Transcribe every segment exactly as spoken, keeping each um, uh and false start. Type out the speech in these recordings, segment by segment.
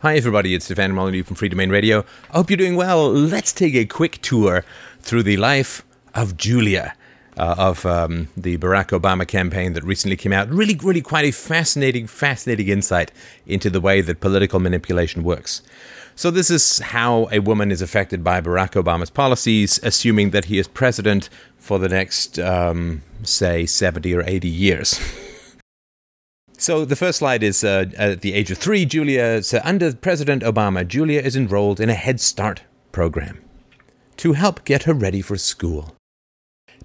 Hi everybody, it's Stefan Molyneux from Free Domain Radio. I hope you're doing well. Let's take a quick tour through the life of Julia, uh, of um, the Barack Obama campaign that recently came out. Really, really quite a fascinating, fascinating insight into the way that political manipulation works. So this is how a woman is affected by Barack Obama's policies, assuming that he is president for the next, um, say, seventy or eighty years. So the first slide is uh, at the age of three, Julia, so under President Obama, Julia is enrolled in a Head Start program to help get her ready for school.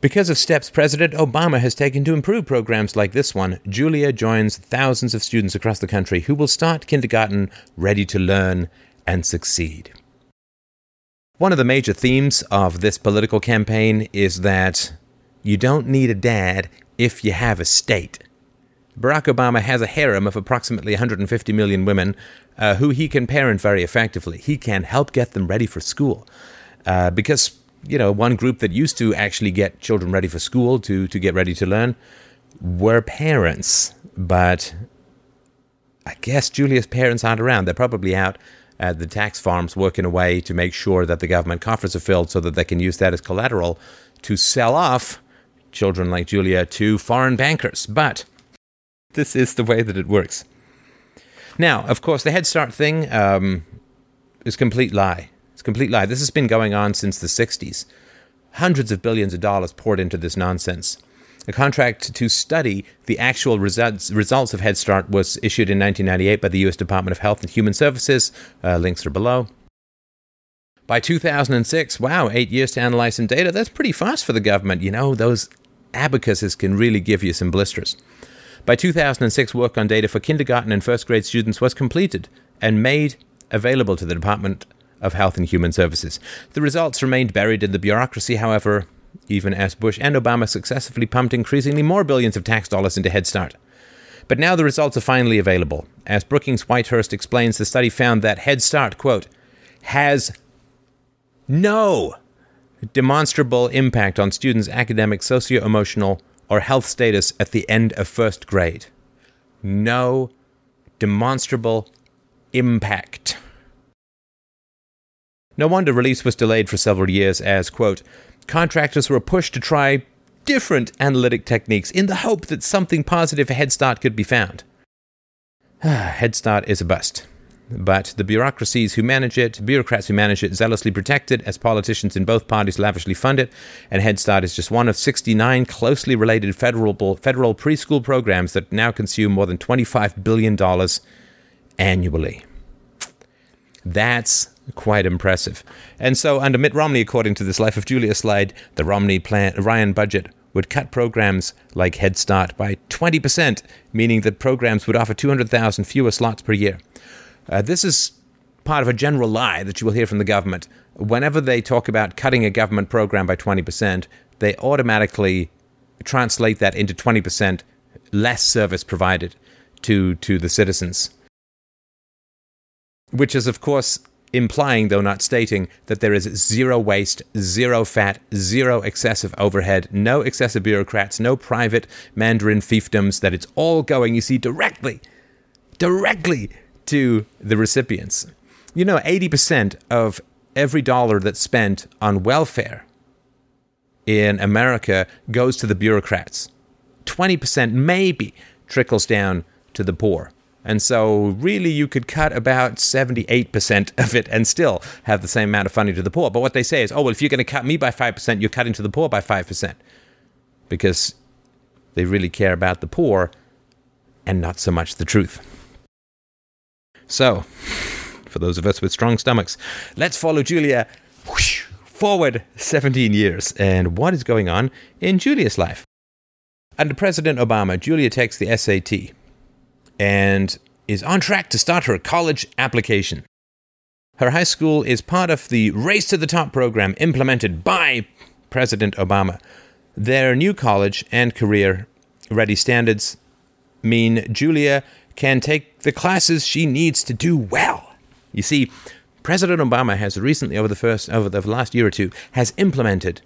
Because of steps President Obama has taken to improve programs like this one, Julia joins thousands of students across the country who will start kindergarten ready to learn and succeed. One of the major themes of this political campaign is that you don't need a dad if you have a state. Barack Obama has a harem of approximately one hundred fifty million women uh, who he can parent very effectively. He can help get them ready for school uh, because, you know, one group that used to actually get children ready for school to, to get ready to learn were parents. But I guess Julia's parents aren't around. They're probably out at the tax farms working away to make sure that the government coffers are filled so that they can use that as collateral to sell off children like Julia to foreign bankers. But this is the way that it works. Now, of course, the Head Start thing um, is a complete lie. It's a complete lie. This has been going on since the sixties. Hundreds of billions of dollars poured into this nonsense. A contract to study the actual results, results of Head Start was issued in nineteen ninety-eight by the U S Department of Health and Human Services. Uh, links are below. By two thousand six, wow, eight years to analyze some data. That's pretty fast for the government. You know, those abacuses can really give you some blisters. By two thousand six, work on data for kindergarten and first grade students was completed and made available to the Department of Health and Human Services. The results remained buried in the bureaucracy, however, even as Bush and Obama successfully pumped increasingly more billions of tax dollars into Head Start. But now the results are finally available. As Brookings Whitehurst explains, the study found that Head Start, quote, has no demonstrable impact on students' academic, socio-emotional, or health status at the end of first grade. No demonstrable impact. No wonder release was delayed for several years as, quote, contractors were pushed to try different analytic techniques in the hope that something positive for Head Start could be found. Head Start is a bust. But the bureaucracies who manage it, bureaucrats who manage it, zealously protect it as politicians in both parties lavishly fund it. And Head Start is just one of sixty-nine closely related federal federal preschool programs that now consume more than twenty-five billion dollars annually. That's quite impressive. And so under Mitt Romney, according to this Life of Julia slide, the Romney plan, Ryan budget would cut programs like Head Start by twenty percent, meaning that programs would offer two hundred thousand fewer slots per year. Uh, this is part of a general lie that you will hear from the government. Whenever they talk about cutting a government program by twenty percent, they automatically translate that into twenty percent less service provided to, to the citizens. Which is, of course, implying, though not stating, that there is zero waste, zero fat, zero excessive overhead, no excessive bureaucrats, no private Mandarin fiefdoms, that it's all going, you see, directly, directly to the recipients. You know, eighty percent of every dollar that's spent on welfare in America goes to the bureaucrats. twenty percent maybe trickles down to the poor. And so really you could cut about seventy-eight percent of it and still have the same amount of funding to the poor. But what they say is, oh, well, if you're going to cut me by five percent, you're cutting to the poor by five percent. Because they really care about the poor and not so much the truth. So, for those of us with strong stomachs, let's follow Julia whoosh, forward seventeen years. And what is going on in Julia's life? Under President Obama, Julia takes the S A T and is on track to start her college application. Her high school is part of the Race to the Top program implemented by President Obama. Their new college and career-ready standards mean Julia can take the classes she needs to do well. You see, President Obama has recently, over the first, over the last year or two, has implemented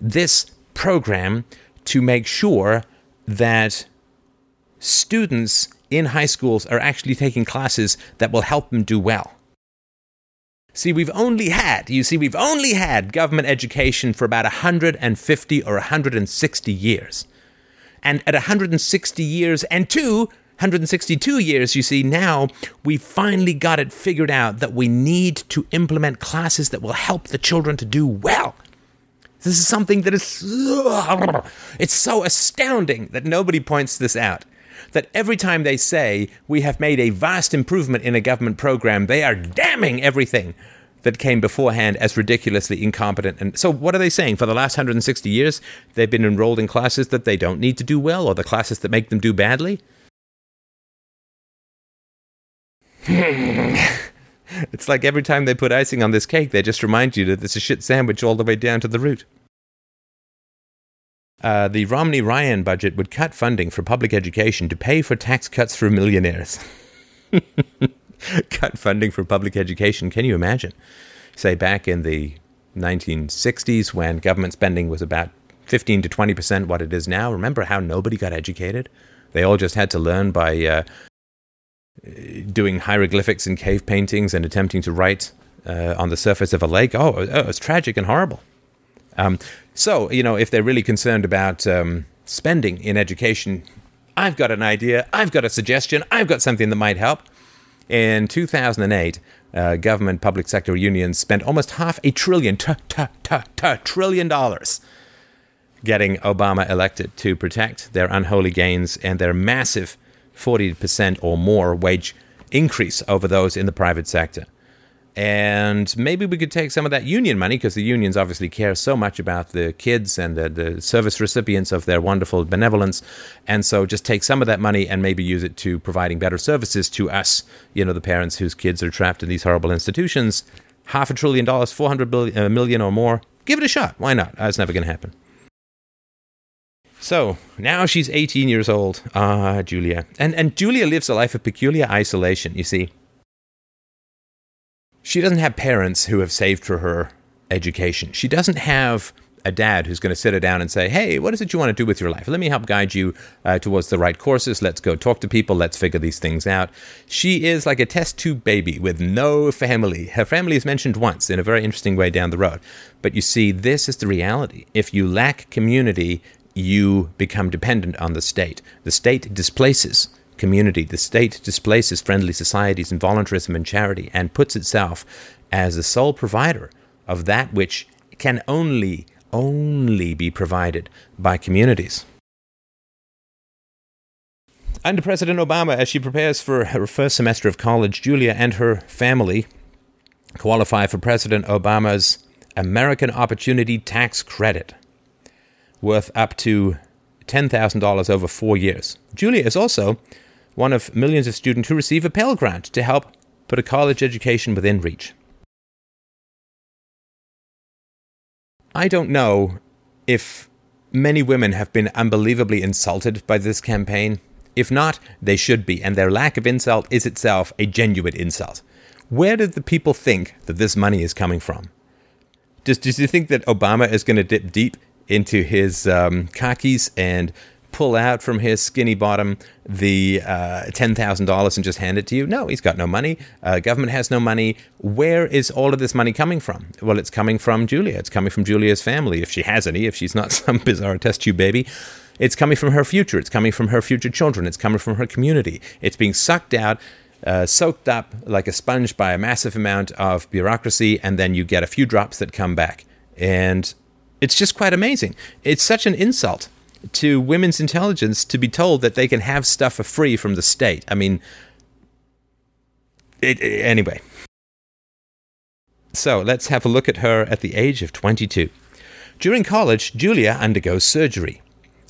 this program to make sure that students in high schools are actually taking classes that will help them do well. See, we've only had, you see, we've only had government education for about one hundred fifty or one hundred sixty years. And at one hundred sixty years and two, one hundred sixty-two years, you see, now we've finally got it figured out that we need to implement classes that will help the children to do well. This is something that is, it's so astounding that nobody points this out. That every time they say we have made a vast improvement in a government program, they are damning everything that came beforehand as ridiculously incompetent. And so what are they saying? For the last one hundred sixty years, they've been enrolled in classes that they don't need to do well, or the classes that make them do badly? It's like every time they put icing on this cake, they just remind you that it's a shit sandwich all the way down to the root. Uh, the Romney-Ryan budget would cut funding for public education to pay for tax cuts for millionaires. Cut funding for public education. Can you imagine? Say back in the nineteen sixties when government spending was about fifteen to twenty percent what it is now. Remember how nobody got educated? They all just had to learn by uh, doing hieroglyphics and cave paintings and attempting to write uh, on the surface of a lake. Oh, oh it's tragic and horrible. Um, so, you know, if they're really concerned about um, spending in education, I've got an idea, I've got a suggestion, I've got something that might help. In two thousand eight, uh, government public sector unions spent almost half a trillion, t- t- t- t- trillion dollars getting Obama elected to protect their unholy gains and their massive forty percent or more wage increase over those in the private sector. And maybe we could take some of that union money, because the unions obviously care so much about the kids and the, the service recipients of their wonderful benevolence. And so just take some of that money and maybe use it to providing better services to us, you know, the parents whose kids are trapped in these horrible institutions. Half a trillion dollars, four hundred billion, uh, million or more. Give it a shot. Why not? It's never going to happen. So now she's eighteen years old. Ah, Julia. And, and Julia lives a life of peculiar isolation, you see. She doesn't have parents who have saved for her education. She doesn't have a dad who's going to sit her down and say, hey, what is it you want to do with your life? Let me help guide you uh, towards the right courses. Let's go talk to people. Let's figure these things out. She is like a test tube baby with no family. Her family is mentioned once in a very interesting way down the road. But you see, this is the reality. If you lack community, you become dependent on the state. The state displaces community. The state displaces friendly societies and voluntarism and charity and puts itself as the sole provider of that which can only, only be provided by communities. Under President Obama, as she prepares for her first semester of college, Julia and her family qualify for President Obama's American Opportunity Tax Credit, worth up to ten thousand dollars over four years. Julia is also one of millions of students who receive a Pell Grant to help put a college education within reach. I don't know if many women have been unbelievably insulted by this campaign. If not, they should be, and their lack of insult is itself a genuine insult. Where did the people think that this money is coming from? Does, does you think that Obama is going to dip deep into his um, khakis and pull out from his skinny bottom the uh, ten thousand dollars and just hand it to you? No, he's got no money. Uh, government has no money. Where is all of this money coming from? Well, it's coming from Julia. It's coming from Julia's family, if she has any, if she's not some bizarre test tube baby. It's coming from her future. It's coming from her future children. It's coming from her community. It's being sucked out, uh, soaked up like a sponge by a massive amount of bureaucracy, and then you get a few drops that come back. And it's just quite amazing. It's such an insult to women's intelligence to be told that they can have stuff for free from the state. I mean, it, it, anyway. So let's have a look at her at the age of twenty-two. During college, Julia undergoes surgery.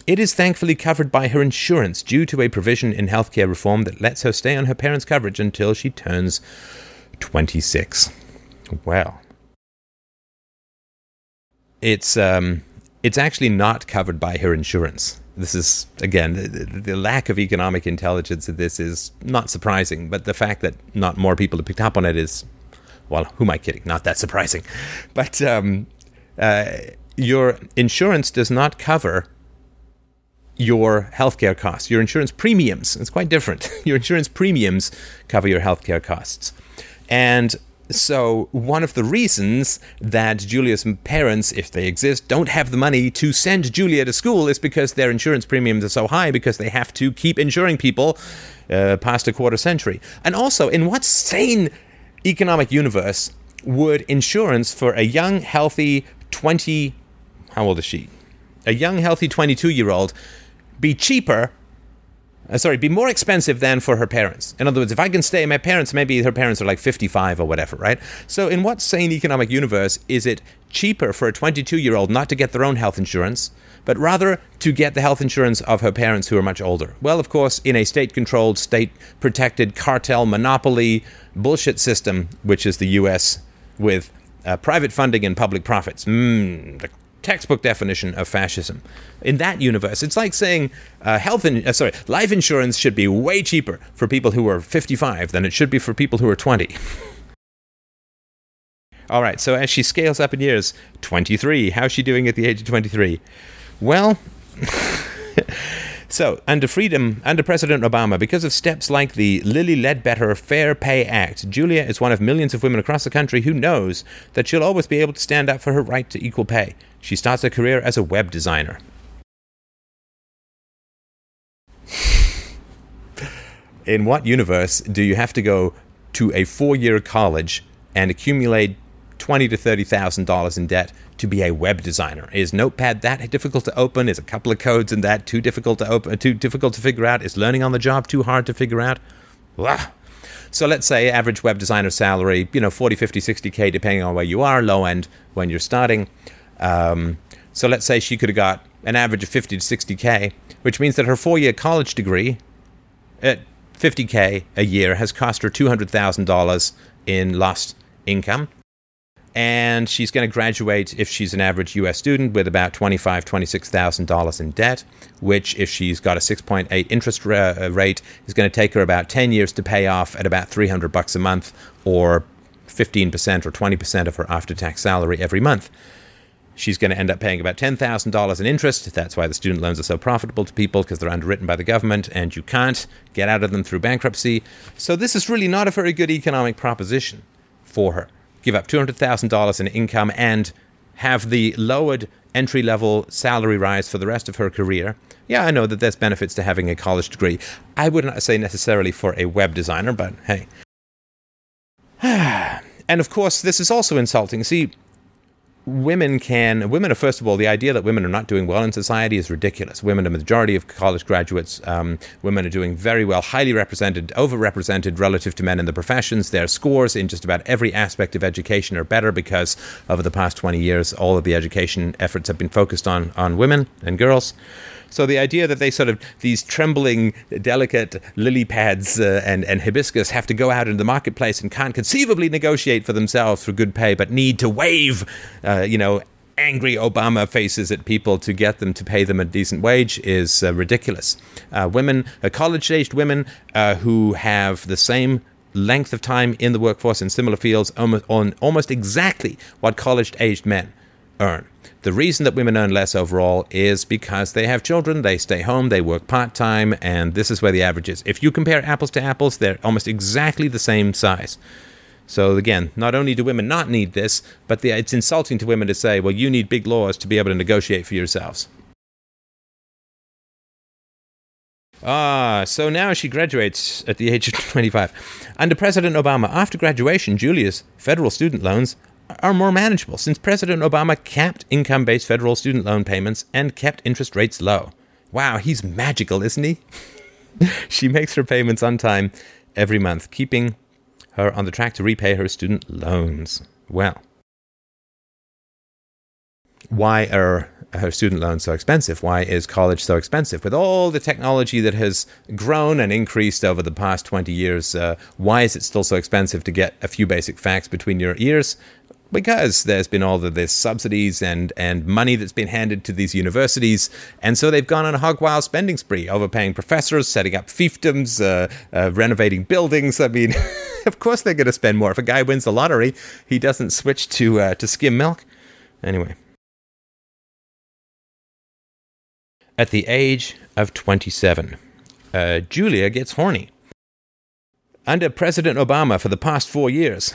It is thankfully covered by her insurance due to a provision in healthcare reform that lets her stay on her parents' coverage until she turns twenty-six. Well, it's um. It's actually not covered by her insurance. This is, again, the, the lack of economic intelligence of this is not surprising, but the fact that not more people have picked up on it is, well, who am I kidding? Not that surprising. But um, uh, your insurance does not cover your healthcare costs, your insurance premiums. It's quite different. Your insurance premiums cover your healthcare costs. And so one of the reasons that Julia's parents, if they exist, don't have the money to send Julia to school is because their insurance premiums are so high because they have to keep insuring people uh, past a quarter century. And also, in what sane economic universe would insurance for a young, healthy twenty... How old is she? A young, healthy twenty-two-year-old be cheaper... Uh, sorry, be more expensive than for her parents. In other words, if I can stay, my parents, maybe her parents are like fifty-five or whatever, right? So in what sane economic universe is it cheaper for a twenty-two-year-old not to get their own health insurance, but rather to get the health insurance of her parents who are much older? Well, of course, in a state-controlled, state-protected, cartel, monopoly, bullshit system, which is the U S with uh, private funding and public profits. Mmm, the textbook definition of fascism. In that universe, it's like saying uh, health in, uh, sorry, life insurance should be way cheaper for people who are fifty-five than it should be for people who are twenty. All right, so as she scales up in years, twenty-three, how's she doing at the age of twenty-three? Well, so under freedom, under President Obama, because of steps like the Lily Ledbetter Fair Pay Act, Julia is one of millions of women across the country who knows that she'll always be able to stand up for her right to equal pay. She starts her career as a web designer. In what universe do you have to go to a four-year college and accumulate twenty thousand dollars to thirty thousand dollars in debt to be a web designer? Is Notepad that difficult to open? Is a couple of codes in that too difficult to open, too difficult to figure out? Is learning on the job too hard to figure out? Blah. So let's say average web designer salary, you know, forty, fifty, sixty K, depending on where you are, low end when you're starting. Um, so let's say she could have got an average of fifty to sixty K, which means that her four-year college degree at fifty K a year has cost her two hundred thousand dollars in lost income. And she's going to graduate, if she's an average U S student, with about twenty-five thousand, twenty-six thousand dollars in debt, which, if she's got a six point eight interest rate, is going to take her about ten years to pay off at about three hundred bucks a month, or fifteen percent or twenty percent of her after-tax salary every month. She's going to end up paying about ten thousand dollars in interest. That's why the student loans are so profitable to people, because they're underwritten by the government and you can't get out of them through bankruptcy. So this is really not a very good economic proposition for her. Give up two hundred thousand dollars in income and have the lowered entry-level salary rise for the rest of her career. Yeah, I know that there's benefits to having a college degree. I would not say necessarily for a web designer, but hey. And of course, this is also insulting. See, Women can, women are, first of all, the idea that women are not doing well in society is ridiculous. Women are the majority of college graduates. Um, women are doing very well, highly represented, overrepresented relative to men in the professions. Their scores in just about every aspect of education are better because over the past twenty years, all of the education efforts have been focused on, on women and girls. So the idea that they sort of, these trembling, delicate lily pads uh, and, and hibiscus have to go out into the marketplace and can't conceivably negotiate for themselves for good pay, but need to wave, uh, you know, angry Obama faces at people to get them to pay them a decent wage is uh, ridiculous. Uh, women, uh, college-aged women uh, who have the same length of time in the workforce in similar fields almost, on almost exactly what college-aged men earn. The reason that women earn less overall is because they have children, they stay home, they work part-time, and this is where the average is. If you compare apples to apples, they're almost exactly the same size. So again, not only do women not need this, but the, it's insulting to women to say, well, you need big laws to be able to negotiate for yourselves. Ah, so now she graduates at the age of twenty-five. Under President Obama, after graduation, Julia's federal student loans are more manageable, since President Obama capped income-based federal student loan payments and kept interest rates low. Wow, he's magical, isn't he? She makes her payments on time every month, keeping her on the track to repay her student loans. Well, why are her student loans so expensive? Why is college so expensive? With all the technology that has grown and increased over the past twenty years, uh, why is it still so expensive to get a few basic facts between your ears? Because there's been all of this subsidies and, and money that's been handed to these universities. And so they've gone on a hog wild spending spree, overpaying professors, setting up fiefdoms, uh, uh, renovating buildings. I mean, of course they're going to spend more. If a guy wins the lottery, he doesn't switch to uh, to skim milk. Anyway. At the age of twenty-seven, uh, Julia gets horny. Under President Obama for the past four years,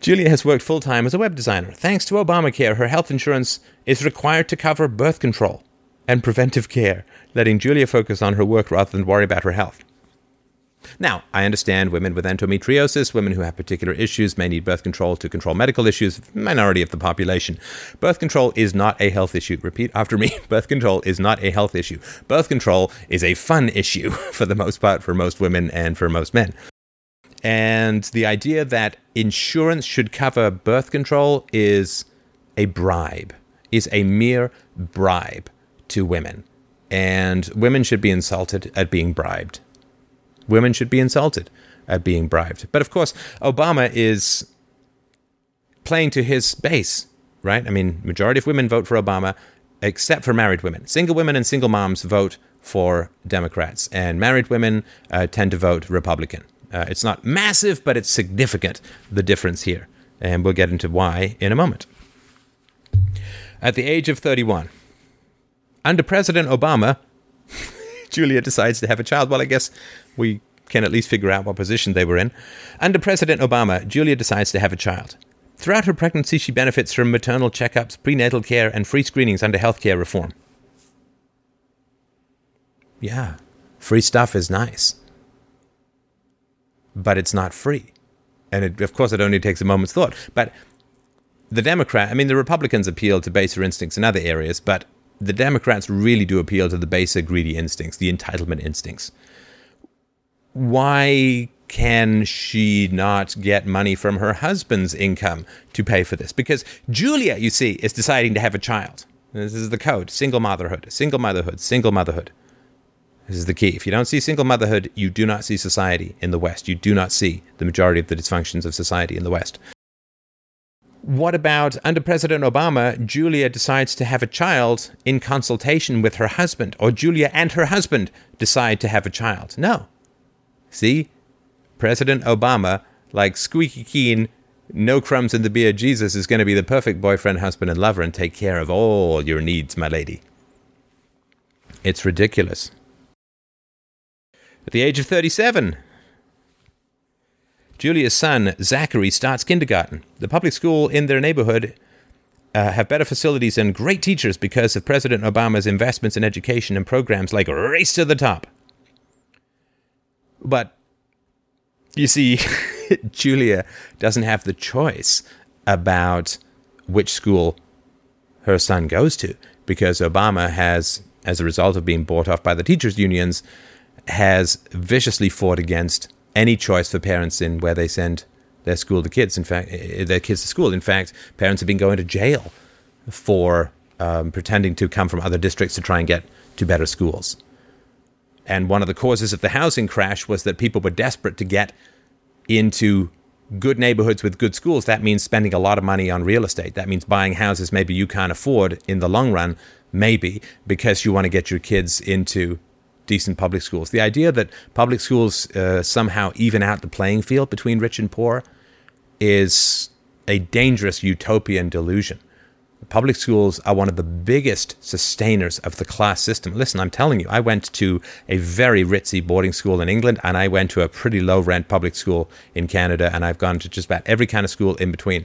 Julia has worked full-time as a web designer. Thanks to Obamacare, her health insurance is required to cover birth control and preventive care, letting Julia focus on her work rather than worry about her health. Now, I understand women with endometriosis, women who have particular issues, may need birth control to control medical issues, minority of the population. Birth control is not a health issue. Repeat after me. Birth control is not a health issue. Birth control is a fun issue for the most part, for most women and for most men. And the idea that insurance should cover birth control is a bribe, is a mere bribe to women. And women should be insulted at being bribed. Women should be insulted at being bribed. But of course, Obama is playing to his base, right? I mean, majority of women vote for Obama, except for married women. Single women and single moms vote for Democrats, and married women uh, tend to vote Republican. Uh, it's not massive, but it's significant, the difference here. And we'll get into why in a moment. At the age of thirty-one, under President Obama, Julia decides to have a child. Well, I guess we can at least figure out what position they were in. Under President Obama, Julia decides to have a child. Throughout her pregnancy, she benefits from maternal checkups, prenatal care, and free screenings under healthcare reform. Yeah, free stuff is nice. But it's not free. And it, of course, it only takes a moment's thought. But the Democrat, I mean, the Republicans appeal to baser instincts in other areas, but the Democrats really do appeal to the baser, greedy instincts, the entitlement instincts. Why can she not get money from her husband's income to pay for this? Because Julia, you see, is deciding to have a child. This is the code. Single motherhood, single motherhood, single motherhood. This is the key. If you don't see single motherhood, you do not see society in the West. You do not see the majority of the dysfunctions of society in the West. What about under President Obama, Julia decides to have a child in consultation with her husband, or Julia and her husband decide to have a child? No. See, President Obama, like squeaky keen, no crumbs in the beer, Jesus is going to be the perfect boyfriend, husband, and lover and take care of all your needs, my lady. It's ridiculous. At the age of thirty-seven, Julia's son, Zachary, starts kindergarten. The public school in their neighborhood uh, have better facilities and great teachers because of President Obama's investments in education and programs like Race to the Top. But, you see, Julia doesn't have the choice about which school her son goes to because Obama has, as a result of being bought off by the teachers' unions, has viciously fought against any choice for parents in where they send their school to kids. In fact, their kids to school. In fact, parents have been going to jail for um, pretending to come from other districts to try and get to better schools. And one of the causes of the housing crash was that people were desperate to get into good neighborhoods with good schools. That means spending a lot of money on real estate. That means buying houses maybe you can't afford in the long run, maybe, because you want to get your kids into decent public schools. The idea that public schools uh, somehow even out the playing field between rich and poor is a dangerous utopian delusion. Public schools are one of the biggest sustainers of the class system. Listen, I'm telling you, I went to a very ritzy boarding school in England, and I went to a pretty low-rent public school in Canada, and I've gone to just about every kind of school in between.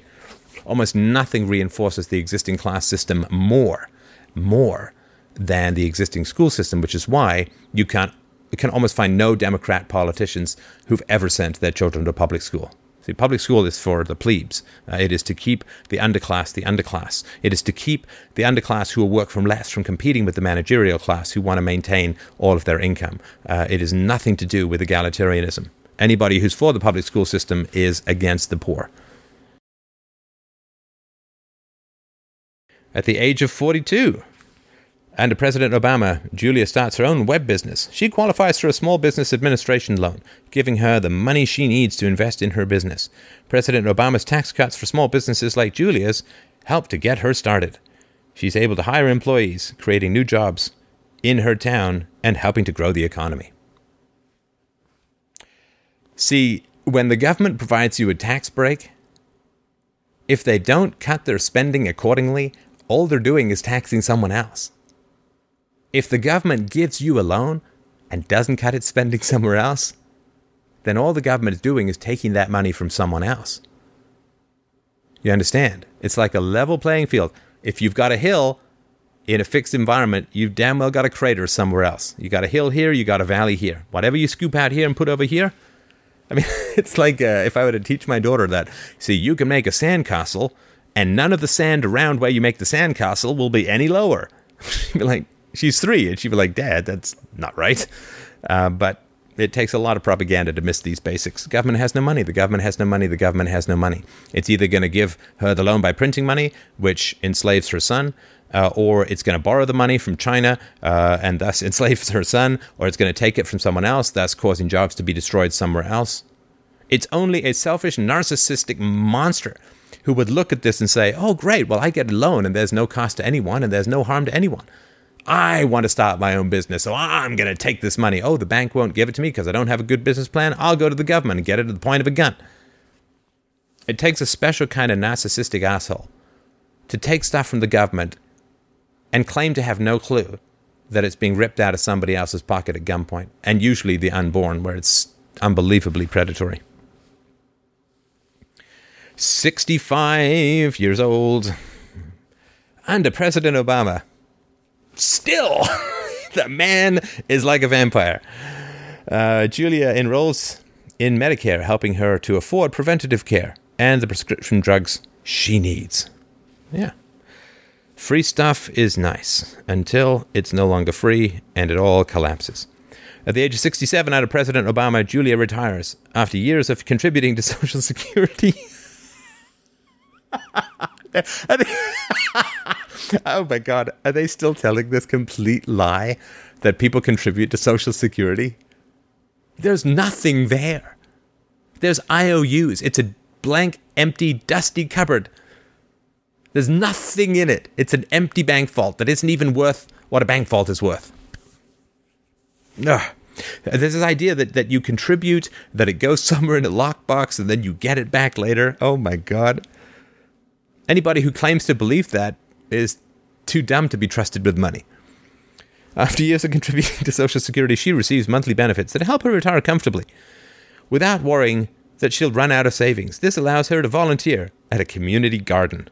Almost nothing reinforces the existing class system more, more than the existing school system, which is why you can't, you can almost find no Democrat politicians who've ever sent their children to public school. See, public school is for the plebes. Uh, it is to keep the underclass, the underclass. It is to keep the underclass who will work from less from competing with the managerial class who want to maintain all of their income. Uh, it is nothing to do with egalitarianism. Anybody who's for the public school system is against the poor. At the age of forty-two, under President Obama, Julia starts her own web business. She qualifies for a small business administration loan, giving her the money she needs to invest in her business. President Obama's tax cuts for small businesses like Julia's help to get her started. She's able to hire employees, creating new jobs in her town and helping to grow the economy. See, when the government provides you a tax break, if they don't cut their spending accordingly, all they're doing is taxing someone else. If the government gives you a loan and doesn't cut its spending somewhere else, then all the government is doing is taking that money from someone else. You understand? It's like a level playing field. If you've got a hill in a fixed environment, you've damn well got a crater somewhere else. You got a hill here, you got a valley here. Whatever you scoop out here and put over here, I mean, it's like uh, if I were to teach my daughter that, see, you can make a sandcastle, and none of the sand around where you make the sandcastle will be any lower. She'd be like, she's three, and she'd be like, Dad, that's not right. Uh, but it takes a lot of propaganda to miss these basics. The government has no money. The government has no money. The government has no money. It's either going to give her the loan by printing money, which enslaves her son, uh, or it's going to borrow the money from China uh, and thus enslaves her son, or it's going to take it from someone else, thus causing jobs to be destroyed somewhere else. It's only a selfish, narcissistic monster who would look at this and say, oh, great, well, I get a loan and there's no cost to anyone and there's no harm to anyone. I want to start my own business, so I'm going to take this money. Oh, the bank won't give it to me because I don't have a good business plan. I'll go to the government and get it at the point of a gun. It takes a special kind of narcissistic asshole to take stuff from the government and claim to have no clue that it's being ripped out of somebody else's pocket at gunpoint, and usually the unborn, where it's unbelievably predatory. sixty-five years old, under President Obama. Still, the man is like a vampire. Uh, Julia enrolls in Medicare, helping her to afford preventative care and the prescription drugs she needs. Yeah. Free stuff is nice until it's no longer free and it all collapses. At the age of sixty-seven, under President Obama, Julia retires after years of contributing to Social Security. Oh my God, are they still telling this complete lie that people contribute to Social Security? There's nothing there. There's I O Us. It's a blank, empty, dusty cupboard. There's nothing in it. It's an empty bank vault that isn't even worth what a bank vault is worth. Ugh. There's this idea that, that you contribute, that it goes somewhere in a lockbox, and then you get it back later. Oh my God. Anybody who claims to believe that is too dumb to be trusted with money. After years of contributing to Social Security, she receives monthly benefits that help her retire comfortably without worrying that she'll run out of savings. This allows her to volunteer at a community garden.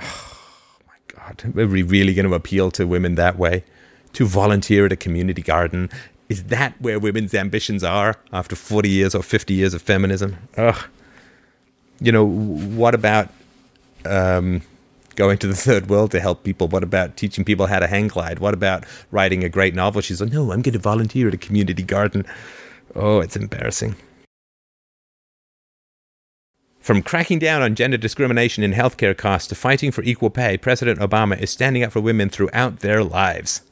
Oh, my God. Are we really going to appeal to women that way? To volunteer at a community garden? Is that where women's ambitions are after forty years or fifty years of feminism? Ugh. You know, what about... Um, going to the third world to help people? What about teaching people how to hang glide? What about writing a great novel? She's like, no, I'm going to volunteer at a community garden. Oh, it's embarrassing. From cracking down on gender discrimination in healthcare costs to fighting for equal pay, President Obama is standing up for women throughout their lives.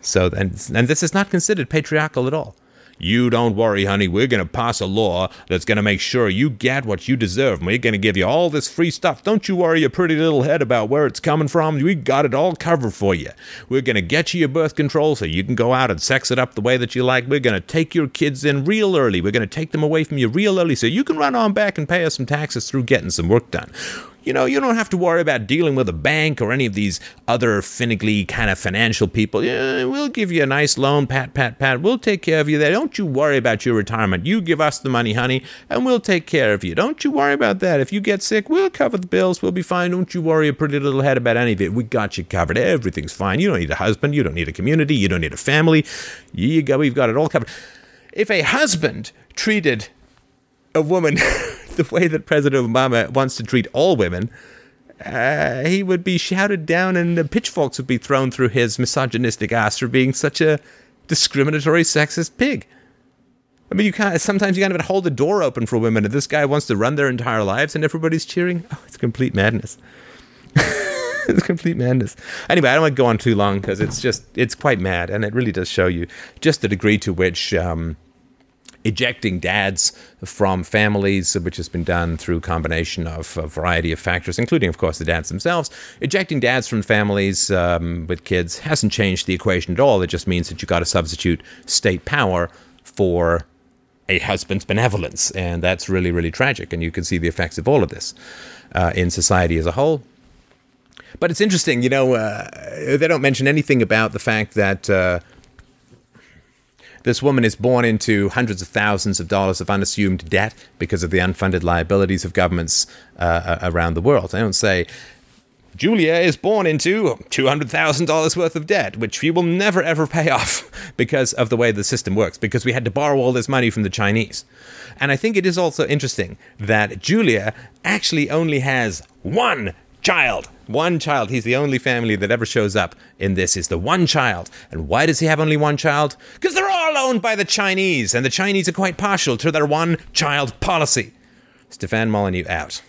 So, and, and this is not considered patriarchal at all. You don't worry, honey. We're going to pass a law that's going to make sure you get what you deserve. We're going to give you all this free stuff. Don't you worry your pretty little head about where it's coming from. We got it all covered for you. We're going to get you your birth control so you can go out and sex it up the way that you like. We're going to take your kids in real early. We're going to take them away from you real early so you can run on back and pay us some taxes through getting some work done. You know, you don't have to worry about dealing with a bank or any of these other finicky kind of financial people. Yeah, we'll give you a nice loan, pat, pat, pat. We'll take care of you there. Don't you worry about your retirement. You give us the money, honey, and we'll take care of you. Don't you worry about that. If you get sick, we'll cover the bills. We'll be fine. Don't you worry a pretty little head about any of it. We got you covered. Everything's fine. You don't need a husband. You don't need a community. You don't need a family. You go. We've got it all covered. If a husband treated a woman... the way that President Obama wants to treat all women, uh, he would be shouted down and the pitchforks would be thrown through his misogynistic ass for being such a discriminatory sexist pig. I mean, you can't, sometimes you can't even hold the door open for women, and this guy wants to run their entire lives and everybody's cheering. Oh, it's complete madness. It's complete madness. Anyway, I don't want to go on too long because it's just, it's quite mad, and it really does show you just the degree to which... Um, ejecting dads from families, which has been done through a combination of a variety of factors, including, of course, the dads themselves. Ejecting dads from families um, with kids hasn't changed the equation at all. It just means that you've got to substitute state power for a husband's benevolence, and that's really, really tragic, and you can see the effects of all of this uh, in society as a whole. But it's interesting, you know, uh, they don't mention anything about the fact that uh, this woman is born into hundreds of thousands of dollars of unassumed debt because of the unfunded liabilities of governments uh, around the world. They don't say, Julia is born into two hundred thousand dollars worth of debt, which we will never, ever pay off because of the way the system works, because we had to borrow all this money from the Chinese. And I think it is also interesting that Julia actually only has one child. One child. He's the only family that ever shows up in this is the one child. And why does he have only one child? Because they're all owned by the Chinese, and the Chinese are quite partial to their one-child policy. Stefan Molyneux out.